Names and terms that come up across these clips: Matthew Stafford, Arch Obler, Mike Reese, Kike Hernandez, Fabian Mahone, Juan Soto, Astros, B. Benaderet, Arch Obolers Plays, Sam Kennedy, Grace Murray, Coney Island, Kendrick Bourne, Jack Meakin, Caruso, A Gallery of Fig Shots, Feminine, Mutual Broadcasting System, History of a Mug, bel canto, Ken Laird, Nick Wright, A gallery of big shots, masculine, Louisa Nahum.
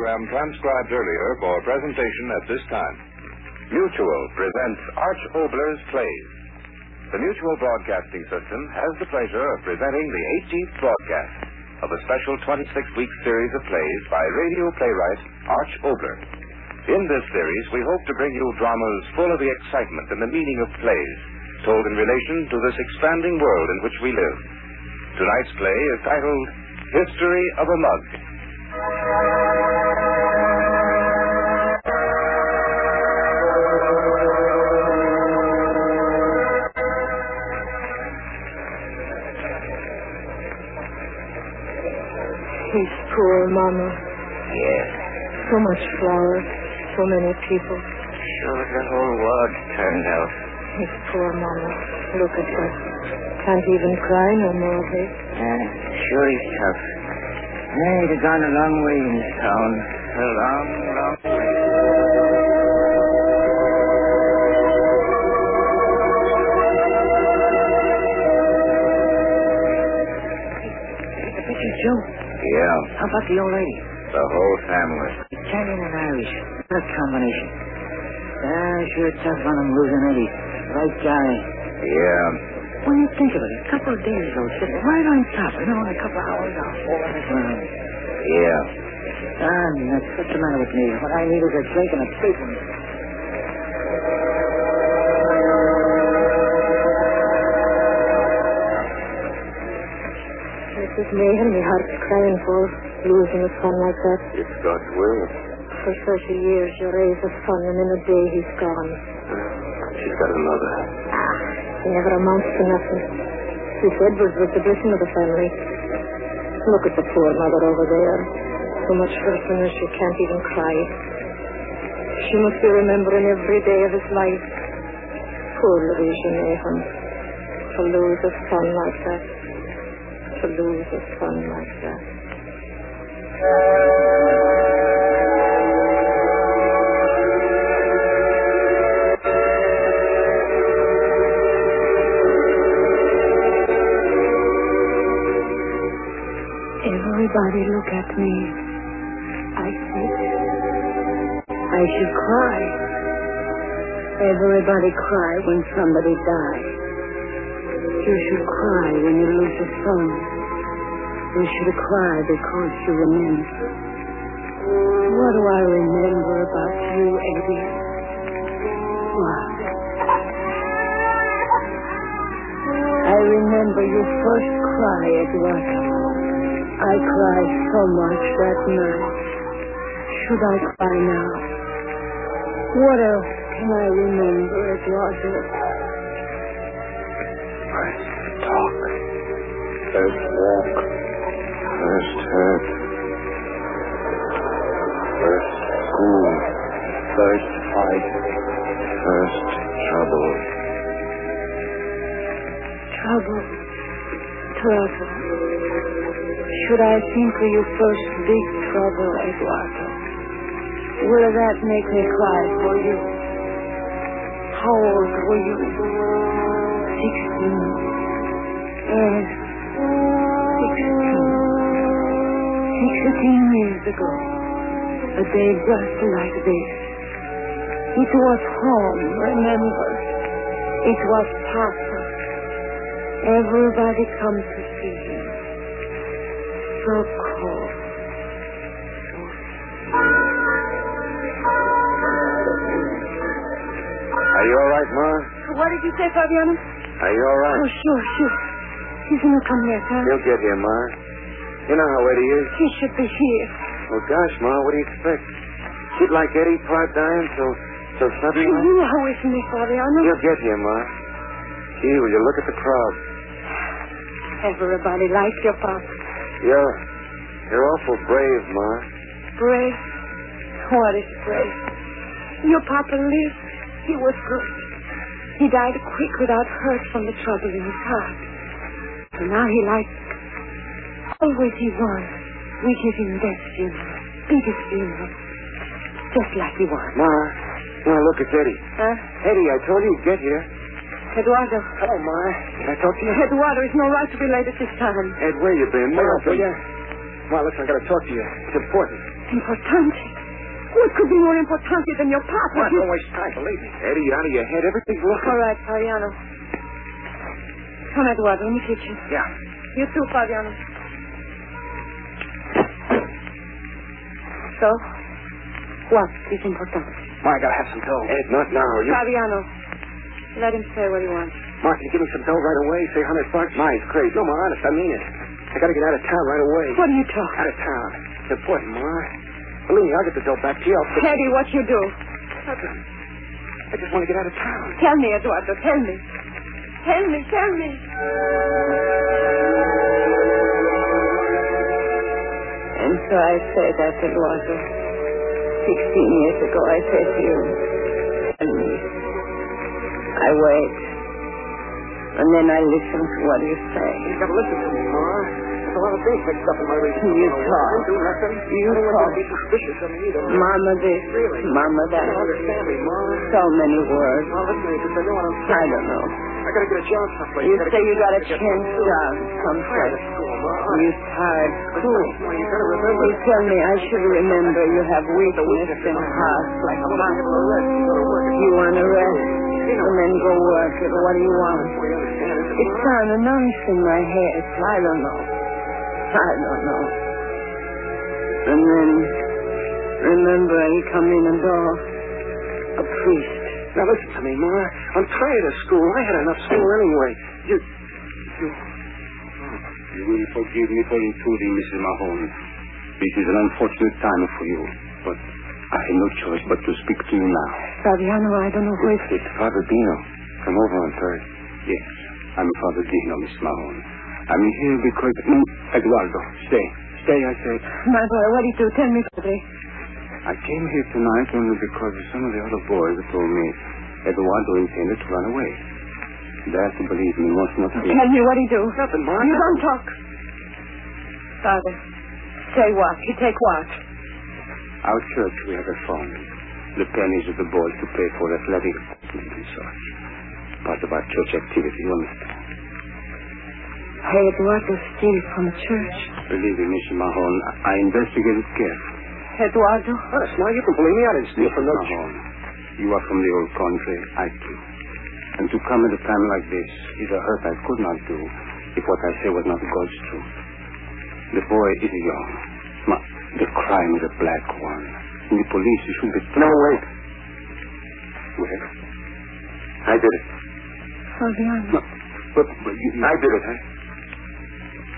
program transcribed earlier for presentation at this time. Mutual presents Arch Obolers Plays. The Mutual Broadcasting System has the pleasure of presenting the 18th broadcast of a special 26-week series of plays by radio playwright Arch Obler. In this series, we hope to bring you dramas full of the excitement and the meaning of plays, told in relation to this expanding world in which we live. Tonight's play is titled History of a Mug. He's poor, Mama. Yes. So much flour, so many people. Sure, the whole world turned out. He's poor, Mama. Look at him. Can't even cry no more, eh? Yeah, sure he's tough. Yeah, he'd have gone a long way in this town. A long, long way. Hey, Joe. Yeah. How about the old lady? The whole family. Italian and Irish. What a combination. Ah, sure tough on them losing Eddie. Right guy. Yeah. When you think of it, a couple of days ago, sitting right on top, and then only a couple of hours off. Yeah. Ah, nuts. What's the matter with me? What I need is a drink and a treatment. This is me and my heart's crying for losing a son like that. It's God's will. For 30 years, you raise a son, and in a day he's gone. She's got another. He never amounts to nothing. Chief Edwards was the blessing of the family. Look at the poor mother over there. So much hurtfulness she can't even cry. She must be remembering every day of his life. Poor Louisa Nahum. To lose a son like that. To lose a son like that. Everybody look at me. I think I should cry. Everybody cry when somebody dies. You should cry when you lose a son. You should cry because you remember. What do I remember about you, Eddie? What? I remember your first cry at Waterloo. I cried so much that night. Should I cry now? What else can I remember at Roger? First talk. First walk. First hurt. First school. First fight. First trouble. Trouble. Trouble. Should I think of your first big trouble, Eduardo? Will that make me cry for you? How old were you? 16. Yes, 16. 16 years ago, a day just like this. It was home, remember? It was Papa. Everybody comes to see you. So cold. So are you all right, Ma? What did you say, Fabiana? Are you all right? Oh, sure. He's going to come here, sir. He'll get here, Ma. You know how Eddie is. He should be here. Well, gosh, Ma, what do you expect? She'd like Eddie part dying so suddenly. You away from me, Fabiana. He'll get here, Ma. Gee, will you look at the crowd? Everybody likes your papa. Yeah. You're awful brave, Ma. Brave? What is brave? Your papa lived. He was good. He died quick without hurt from the trouble in his heart. So now he likes always he wants. We give him that funeral. Biggest funeral. Just like he wants. Ma, now look, it's Eddie. Huh? Eddie, I told you he'd get here. Eduardo. Hello, Ma. Can I talk to you? Eduardo, it's no right to be late at this time. Ed, where you been? Ma, listen, I got to talk to you. It's important. Importante? What could be more importante than your papa? Well, don't waste time, believe me. Eddie, out of your head. Everything's looking... All right, Fabiano. Come, Eduardo, in the kitchen. Yeah. You too, Fabiano. So, what is important? Well, I gotta have some dough. Ed, not now. You... Fabiano, let him say what he wants. Martin, give me some dough right away. Say 100 bucks. Nice, crazy. No, Ma, honest, I mean it. I gotta get out of town right away. What are you talking? Out of town. It's important, Ma. Believe me, I'll get the dough back to you. Teddy, what you do? Nothing. I just want to get out of town. Tell me, Eduardo. Tell me. Tell me. Tell me. And so I say that, Eduardo. 16 years ago, I said to you, tell me. I wait. And then I listen to what you say. You gotta listen to me, Ma. There's a lot of things mixed up in my reason. You talk. You do nothing. You talk. Be suspicious of me either. Mama this. Really? Mama that. You don't understand me, Ma. So many words. Ma, listen to me, because I know what I'm saying. I don't know. I gotta get a job someplace. You say you got a chance job someplace. You tired school. You gotta remember. You tell me I should remember you have weakness in heart like a monster. You want to rest? And then go work it. What do you want? It's kind of nice in my head. I don't know. I don't know. And then, remember, he come in the door, a priest. Now, listen to me, Ma. I'm tired of school. I had enough school anyway. You will forgive me for intruding, Mrs. Mahone. This is an unfortunate time for you, but... I have no choice but to speak to you now. Fabiano, I don't know who it is. It's Father Dino. Come over on third. Yes, I'm Father Dino, Miss Mahone. I'm here because... Eduardo, stay. Stay, I said. My boy, what did you do? Tell me, Padre. I came here tonight only because some of the other boys told me Eduardo intended to run away. That, believe me, was not true. Tell me what he do. Nothing, Mark. You don't talk. Father, say what? He take what? Our church, we have a fund. The pennies of the boys to pay for athletic and such. Part of our church activity, you understand? Hey, Eduardo steal from the church. Believe me, Mrs. Mahone, I investigated carefully. Eduardo? Yes, now you can believe me, I didn't steal from the church. You are from the old country, I too. And to come at a time like this is a hurt I could not do if what I say was not God's truth. The boy is young. The crime is a black one. In the police, you should be... No, wait. Well, I did it. Fabiano. No, but you... I did it, huh?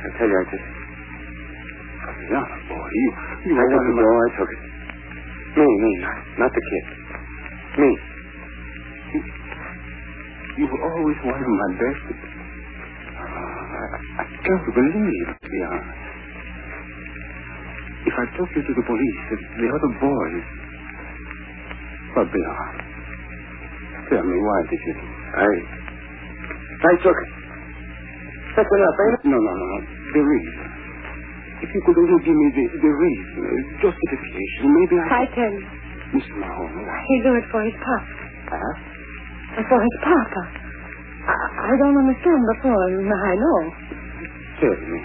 I tell you, I did it. Fabiano, boy, you... I got the door, I took it. Me, not the kid. Me. You always wanted my best. I can't believe it, Fabiano. If I took you to the police, the other boys... Fabiano, tell me, why did you... I took it. That's enough, ain't it? No. The reason. If you could only give me the reason, justification, maybe I tell you. Miss Mahone, why? He do it for his papa. Huh? For his papa. I don't understand before, I know. Tell me.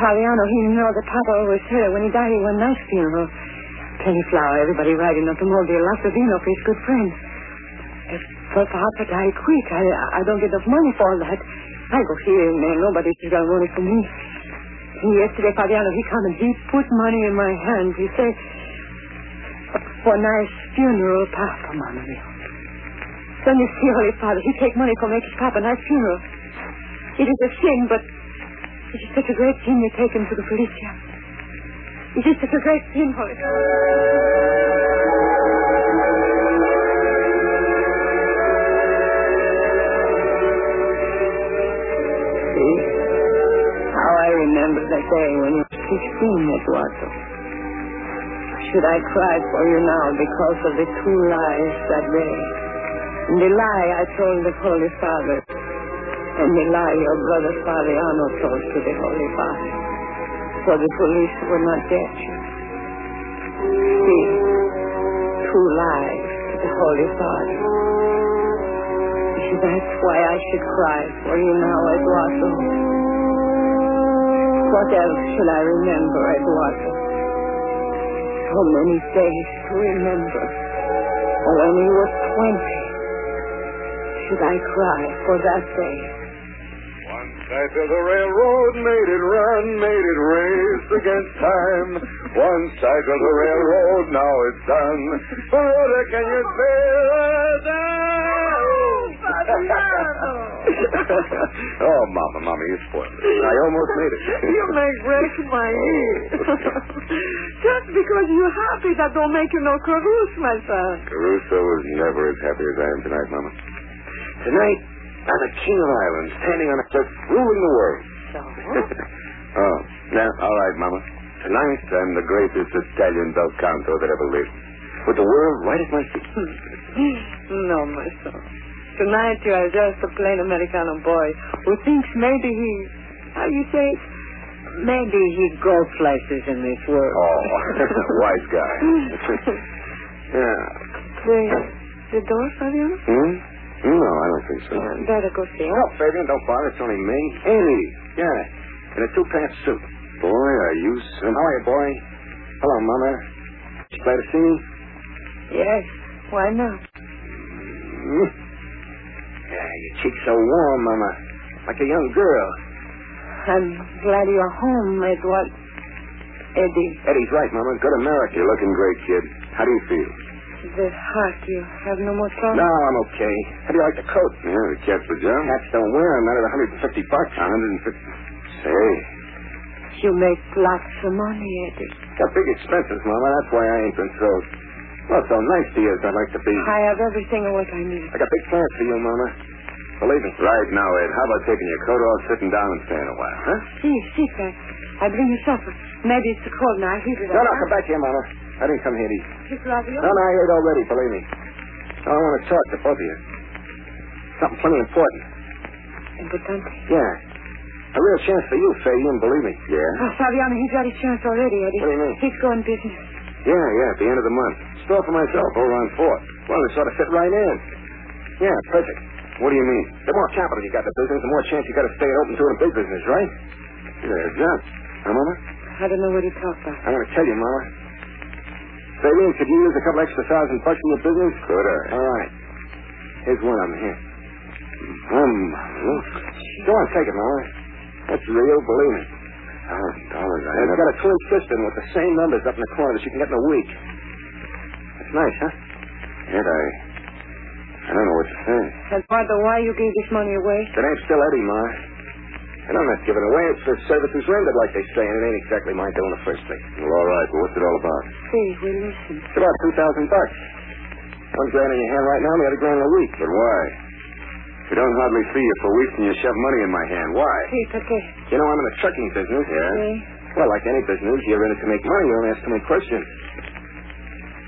Fabiano, he know that Papa always said when he died, he went nice funeral. Penny flower, everybody riding up the moldy, lots of vino for his good friends. But Papa died quick. I don't get enough money for all that. I go here, man. Nobody's got money for me. Yesterday, Fabiano, he come and he put money in my hand. He said, for nice funeral, Papa, Mama. Then you see, Holy Father, he take money for make his Papa nice funeral. It is a sin, but... It is such a great sin you take him to the police. It is such a great sin, Horace. See? How I remember that day when you were 16, Eduardo. Should I cry for you now because of the two lies that day? And the lie I told the Holy Father... And the lie your brother Fabiano told to the Holy Father. So the police will not get you. See, two lies to the Holy Father. That's why I should cry for you now, Eduardo. What else should I remember, Eduardo? so many days to remember, or when he was 20. Should I cry for that day? Once I built a railroad, made it run, made it race against time. Once I built a railroad, now it's done. Baroda, can you bear that? Oh, Mama, Mama, you spoiled it. I almost made it. You make wreck my ear. Just because you're happy, that don't make you no Caruso, my son. Caruso was never as happy as I am tonight, Mama. Tonight, I'm a king of Ireland, standing on a cliff, ruling the world. So? Oh, now, all right, Mama. Tonight, I'm the greatest Italian bel canto that ever lived, with the world right at my feet. No, my son. Tonight, you are just a plain Americano boy who thinks maybe he, how you say, maybe he go places in this world. Oh, wise guy. Yeah. The doors are you? Hmm? No, I don't think so. Better go see. No, Fabian, don't bother. It's only me. Annie. Yeah. And a two-pant suit. Boy, are you simple. How are you, boy? Hello, Mama. Glad to see me? Yes. Why not? Mm-hmm. Yeah, your cheeks are warm, Mama. Like a young girl. I'm glad you're home, Edward. Eddie. Eddie's right, Mama. Good America. You're looking great, kid. How do you feel? The heart. You have no more trouble? No, I'm okay. How do you like the coat? Yeah, the cat's pajamas. Cats don't wear them. Not at $150. 150. Say. You make lots of money, Eddie. Got big expenses, Mama. That's why I ain't been thrilled. Well, so nice to you as I'd like to be. I have everything what I need. I got big plans for you, Mama. Believe me. Right now, Ed, how about taking your coat off, sitting down and staying a while, huh? See, Frank. I bring you supper. Maybe it's too cold now. I heat it up. No, come back here, Mama. I didn't come here to eat. No, I ate already, believe me. I want to talk to both of you. Something plenty important. Important? Yeah. A real chance for you, Fabian, believe me. Yeah? Oh, Fabian, he's got his chance already, Eddie. What do you mean? He's going business. Yeah, at the end of the month. Store for myself over on 4th. Well, they sort of fit right in. Yeah, perfect. What do you mean? The more capital you got in the business, the more chance you got to stay open to a big business, right? Yeah, John. Huh, Mama? I don't know what he talked about. I'm going to tell you, Mama. Fabian, could you use a couple extra $1,000 in your business? Could I? All right. Here's one of them here. Look. Go on, take it, Mama. That's real, believe me. $1,000. It's got a twin system with the same numbers up in the corner that you can get in a week. That's nice, huh? Ed, I don't know what to say. And Father, why you gave this money away? It ain't still Eddie, Ma. And I'm not giving it away. It's for services rendered, like they say, and it ain't exactly my doing in the first place. Well, all right, but what's it all about? See, we listen. It's about $2,000. $1,000 in your hand right now, and the other $1,000 in a week. But why? You don't hardly see you for weeks and you shove money in my hand. Why? It's okay. You know, I'm in the trucking business. Yeah? Okay. Well, like any business, you're in it to make money. You don't ask too many questions.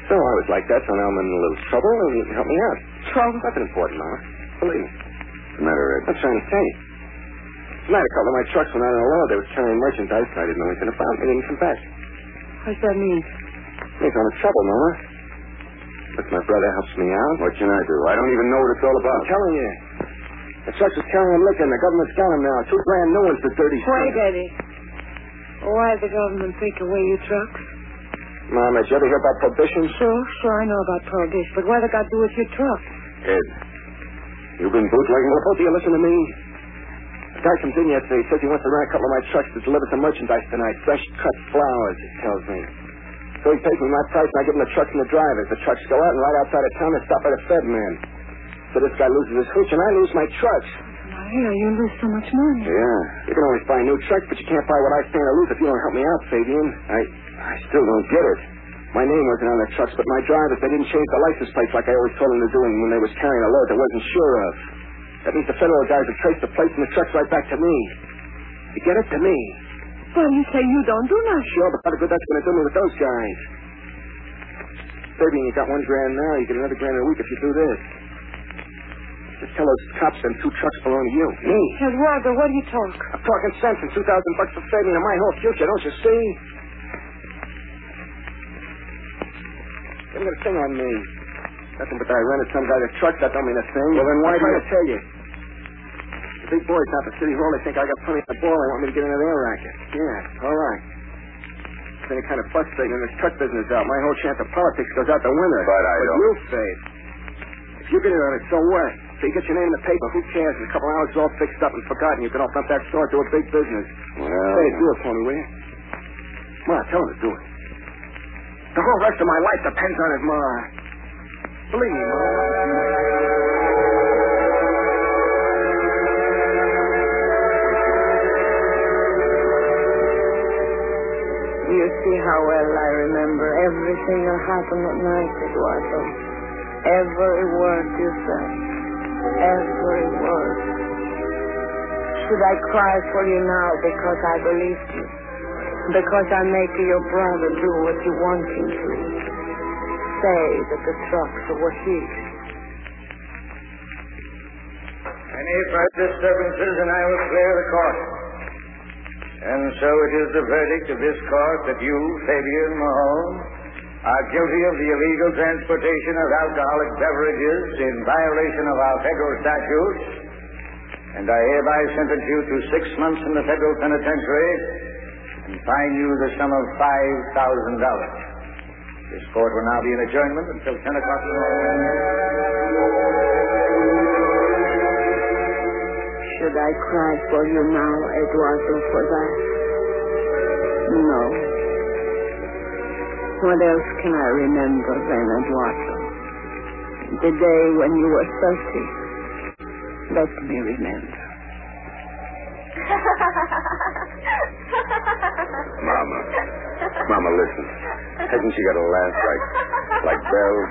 So I was like that, so now I'm in a little trouble, and you can help me out. Trouble? Nothing important, Mama. Believe me. What's the matter, Ed? I'm trying to tell you. Tonight, a couple of my trucks went out on the road. They were carrying merchandise I didn't know anything about. They didn't come back. What does that mean? It means I'm in trouble, Mama. But my brother helps me out. What can I do? I don't even know what it's all about. I'm telling you. The trucks are carrying liquor, and the government's got them now. Two brand new ones for 30 cents. Wait, Eddie. Why did the government take away your trucks? Mom, did you ever hear about prohibition? Sure, I know about prohibition. But what did that do with your trucks? Ed, you've been bootlegging. Well, both of you, listen to me. The guy comes in yesterday. He says he wants to rent a couple of my trucks to deliver some merchandise tonight. Fresh cut flowers, he tells me. So he pays me my price, and I give him the trucks and the drivers. The trucks go out, and right outside of town, they stop by the Fed man. So this guy loses his hooch, and I lose my trucks. Yeah, you lose so much money. Yeah. You can always buy new trucks, but you can't buy what I stand to lose if you don't help me out, Fabian. I still don't get it. My name wasn't on the trucks, but my drivers, they didn't change the license plates like I always told them to do when they was carrying a load they wasn't sure of. That means the federal guys would trace the plates and the trucks right back to me. You get it? To me. Well, you say you don't do nothing. Sure, but how the good that's going to do me with those guys. Fabian, you got $1,000 now. You get another $1,000 a week if you do this. Just tell those cops them two trucks belong to you. Me? Eduardo, what do you talk? I'm talking sense and $2,000 for saving in my whole future, don't you see? Give me a thing on me. Nothing but that I rented some guy the truck, that don't mean a thing. Well, then why do I tell you? The big boys out at the city hall, they think I got plenty of the ball. They want me to get into their racket. Yeah, all right. any kind of fuss statement in this truck business out. My whole chance of politics goes out the window. But you'll save. If you get in on it, so what? So you get your name in the paper, who cares? In a couple hours, it's all fixed up and forgotten. You can open up that store and do a big business. Well, say, do it for me, will you? Come on, tell him to do it. The whole rest of my life depends on it, Ma. Believe me, Ma. You see how well I remember everything that happened at night, Eduardo. Every word you said. Every word. Should I cry for you now because I believed you? Because I made your brother do what you want him to. Say that the trucks were his. Any further disturbances and I will clear the court. And so it is the verdict of this court that you, Fabian Mahone, are guilty of the illegal transportation of alcoholic beverages in violation of our federal statutes. And I hereby sentence you to 6 months in the federal penitentiary and fine you the sum of $5,000. This court will now be in adjournment until 10 o'clock tomorrow. Should I cry for you now, Eduardo, for that? No. What else can I remember then, Eduardo? The day when you were thirsty. Let me remember. Mama, listen. Hasn't she got a laugh like bells?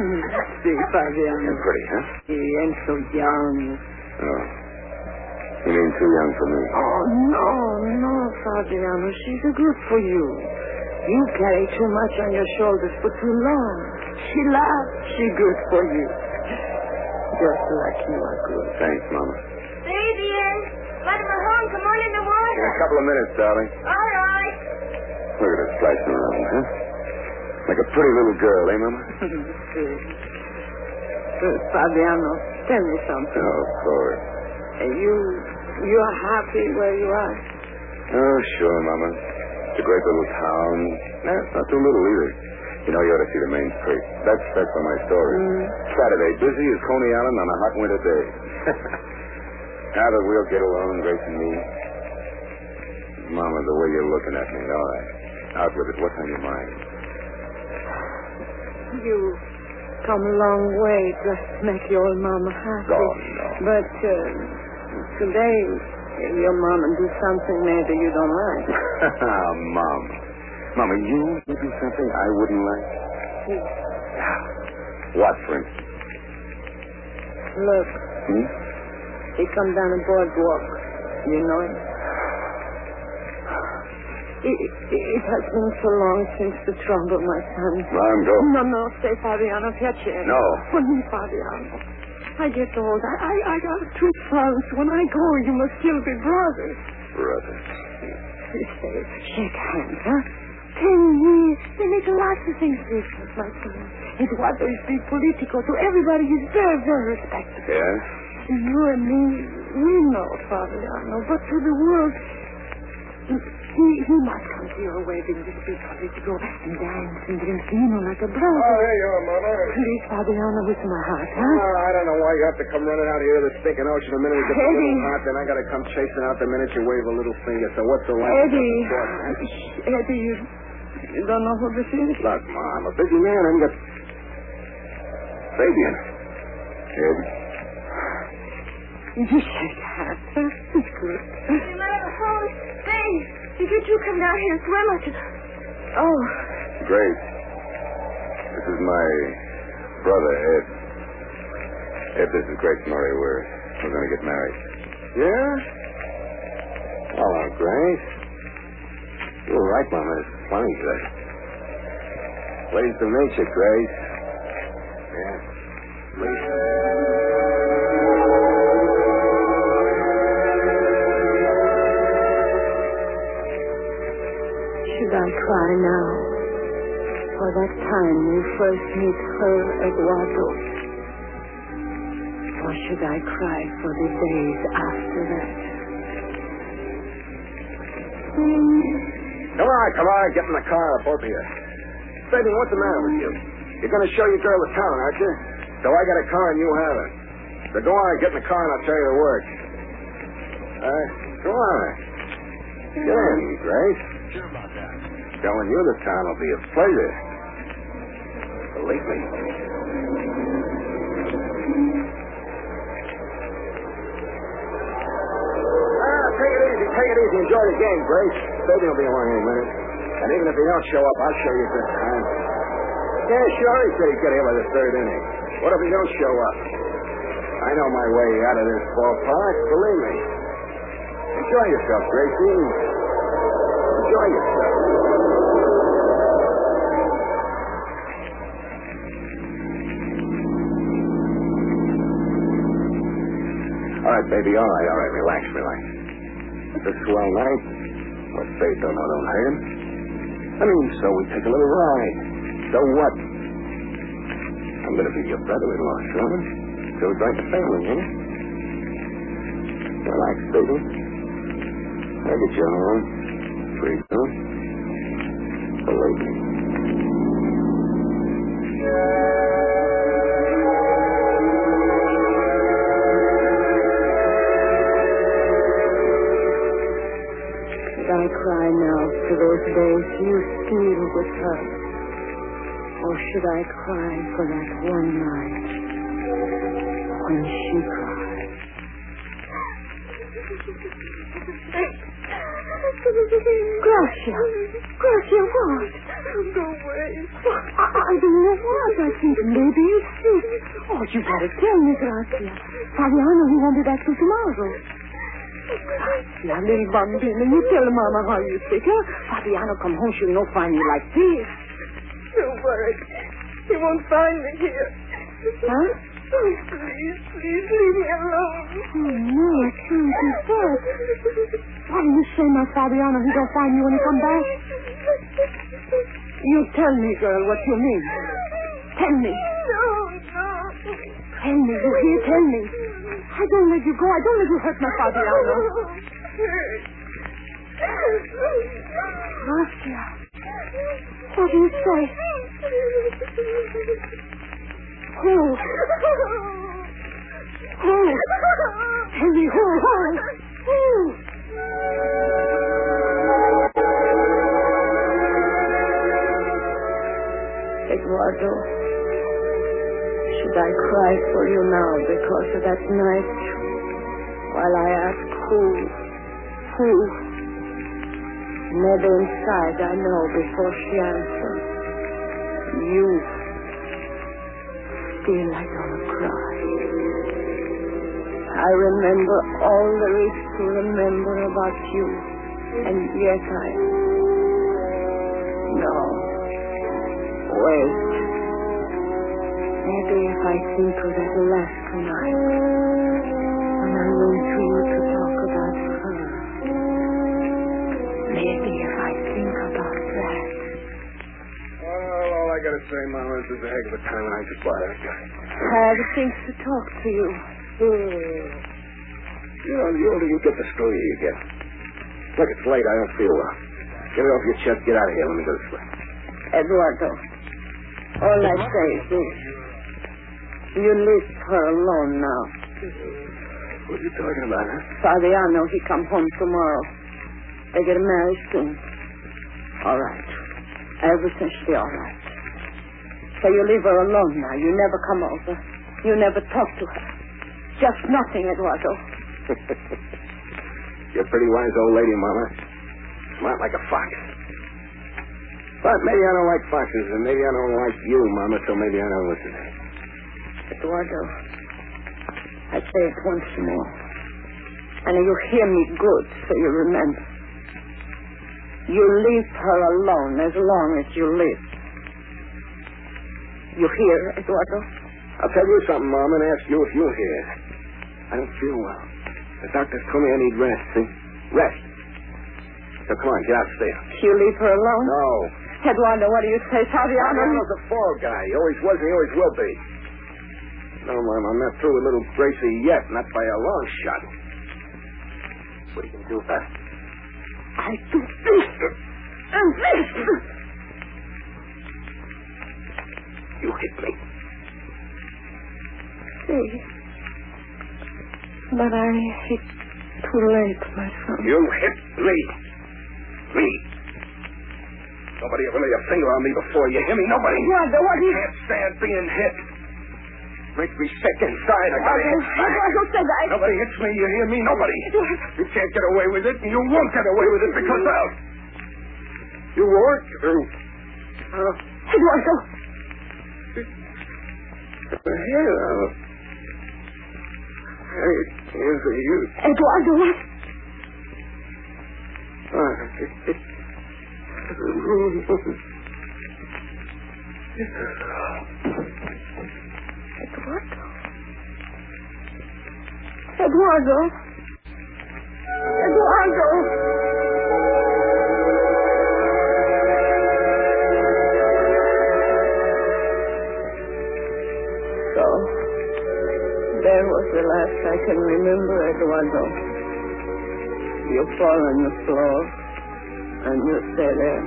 See, Fabian. And pretty, huh? And so young. Oh. You mean too young for me? Oh, no, Fabiano. She's a good for you. You carry too much on your shoulders for too long. She laughs. She's good for you. Just like you are good. Thanks, Mama. Fabian, Mother Mahone, come on in the water. In a couple of minutes, darling. All right. Look at her splashing around, huh? Like a pretty little girl, eh, Mama? Good. Fabiano, tell me something. Oh, of course. You're happy where you are? Oh, sure, Mama. It's a great little town. It's not too little either. You know, you ought to see the main street. That's for my story. Saturday, busy as Coney Island on a hot winter day. Now that we'll get along, Grace and me. Mama, the way you're looking at me, all right. Out with it. What's on your mind? You've come a long way just to make your old mama happy. Oh, no. But today, your mama did something maybe you don't like. Mama, you would do something I wouldn't like? Yes. What, for instance? Look. Hmm? He come down a boardwalk. You know it? It has been so long since the trouble, my son. Rondo. No, say, Fabiano, piacere. No. For me, Fabiano. I get old. I got 2 sons. When I go, you must still be brothers. Brothers. Shake hands, huh? 10 years. They make lots of things different, my son. Eduardo is being political, so everybody is very, very respectful. Yes? You and me, we know, Fabiano, but to the world... He must come to your wedding this big college go and dance and drink vino like a brother. Oh, there you are, Mama. Please, Fabiano, with my heart, huh? I don't know why you have to come running out here to the stinking ocean the minute you get a little hot, then I got to come chasing out the minute you wave a little finger. So what's the line? Eddie, you don't know who this is? Look, Ma, I'm a busy man. I'm got... Fabian. Eddie. You shake hands, huh? It's good. Hey. Did you come down here and swim? Oh. Grace. This is my brother, Ed. Ed, this is Grace Murray. We're going to get married. Yeah? Hello, Grace. You're right, Mama. It's funny today. Pleased to meet you, Grace. Yeah. Pleased. Should I cry now for that time you first meet her, Eduardo? Or should I cry for the days after that? Come on, get in the car, both of you. Steven, what's the matter with you? You're going to show your girl the town, aren't you? So I got a car and you have it. So go on, get in the car and I'll tell you the work. Go on. Get in, Grace. Sure about that. Showing you the town will be a pleasure. Believe me. Take it easy. Enjoy the game, Grace. Steven will be along in a minute. And even if he don't show up, I'll show you this time. Yeah, sure, he said he'd get here by the third inning. What if he don't show up? I know my way out of this ballpark, believe me. Enjoy yourself, Gracie. Enjoy yourself. All right, baby, all right, relax. It's a swell night. What faith don't know don't hurt him. I mean, so we take a little ride. So what? I'm going to be your brother-in-law, son. So it's like the family, huh? Relax, baby. I'll get you home. Free, huh? Believe me. I cry now for those days you steal with her? Or should I cry for that one night when she cried? Gracia, what? Go away. I don't know what I think. Maybe you sick. Oh, you've got to tell me, Gracia. Fabiano, he wanted access tomorrow. Now, little bambina, you tell Mama how you sick, huh? Fabiano, come home, she'll not find you like this. Don't worry. He won't find me here. Huh? Oh, please, leave me alone. Oh, no, I can't do that. Why do you say, my Fabiano, he don't find you when you come back? You tell me, girl, what you mean. Tell me. No. Tell me. I don't let you go. I don't let you hurt my Fabiano. Marcia, what do you say? Who? Tell me who? Eduardo, should I cry for you now because of that night? While I ask who? Never inside, I know, before she answers. You. Still, I don't cry. I remember all there is to remember about you. And yet I... No. Wait. Maybe if I think of that last night, when I went to you to talk about her, maybe if I think about that. Well, all I gotta say, Mama, this is a heck of a time, and I just bought it. I have things to talk to you. You know, the older you get, the screwier you get. Look, it's late. I don't feel well. Get it off your chest. Get out of here. Let me go to sleep. Eduardo, all I say is this. You leave her alone now. What are you talking about, huh? Fabiano, he come home tomorrow. They get married soon. All right. Everything should be all right. So you leave her alone now. You never come over. You never talk to her. Just nothing, Eduardo. You're a pretty wise old lady, Mama. Smart like a fox. But maybe I don't like foxes, and maybe I don't like you, Mama, so maybe I don't listen. Eduardo, I say it once more. And you hear me good, so you remember. You leave her alone as long as you live. You hear, Eduardo? I'll tell you something, Mom, and ask you if you hear. I don't feel well. The doctors told me I need rest, see? Rest. So come on, get out there. You leave her alone? No. Eduardo, what do you say? Fabiano's a fall guy. He always was and he always will be. No, Mom, I'm not through with little Gracie yet. Not by a long shot. What are you going to do, huh? I do. You hit me. See. But I hit too late, my son. You hit me. Me. Nobody ever laid a finger on me before. You hear me? Nobody. What? I can't stand being hit. Makes me sick inside. I gotta hit you. Don't say that. Nobody hits me. You hear me? Nobody. You can't get away with it, and you won't get away with it because I'll. You won't. Eduardo. It is a youth. Eduardo, what? Eduardo. There was the last I can remember, Eduardo. You fall on the floor, and you stay there.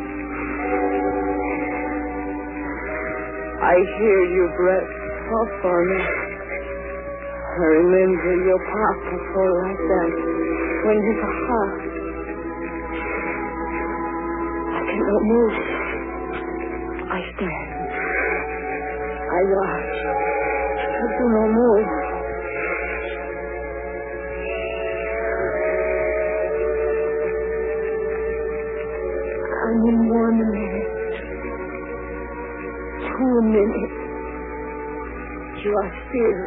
I hear your breath puff on me. I remember your papa fall like that when his heart. I cannot move. I stand. I watch. I do not move. In 1 minute, 2 minutes, you are still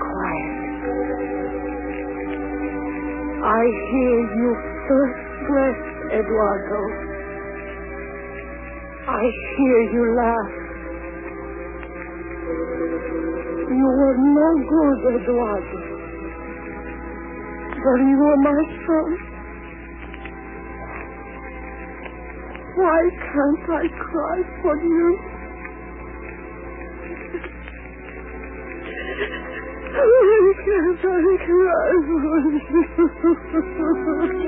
quiet. I hear your first breath, Eduardo. I hear you laugh. You were no good, Eduardo. But you were my son. Why can't I cry for you? Why can't I cry for you?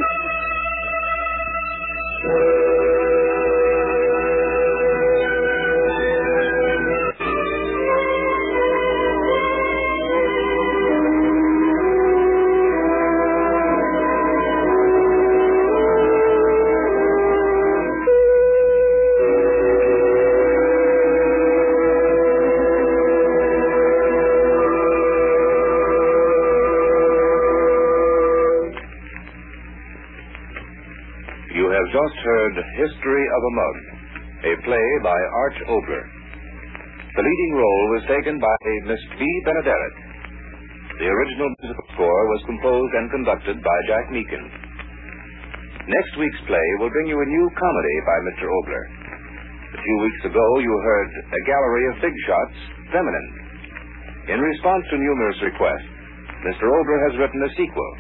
Just heard History of a Mug, a play by Arch Obler. The leading role was taken by Miss B. Benaderet. The original musical score was composed and conducted by Jack Meakin. Next week's play will bring you a new comedy by Mr. Obler. A few weeks ago, you heard A Gallery of Fig Shots, Feminine. In response to numerous requests, Mr. Obler has written a sequel,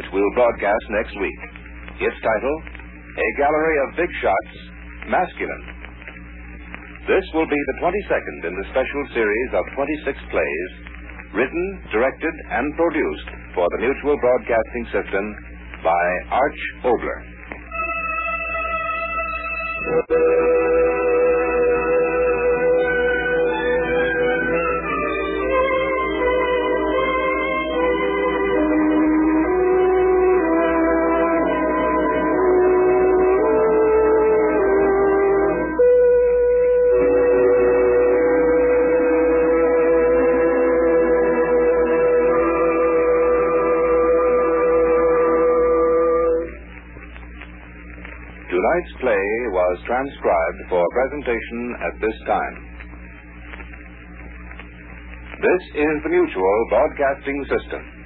which we'll broadcast next week. Its title: A Gallery of Big Shots, Masculine. This will be the 22nd in the special series of 26 plays written, directed, and produced for the Mutual Broadcasting System by Arch Obolers. Tonight's play was transcribed for presentation at this time. This is the Mutual Broadcasting System.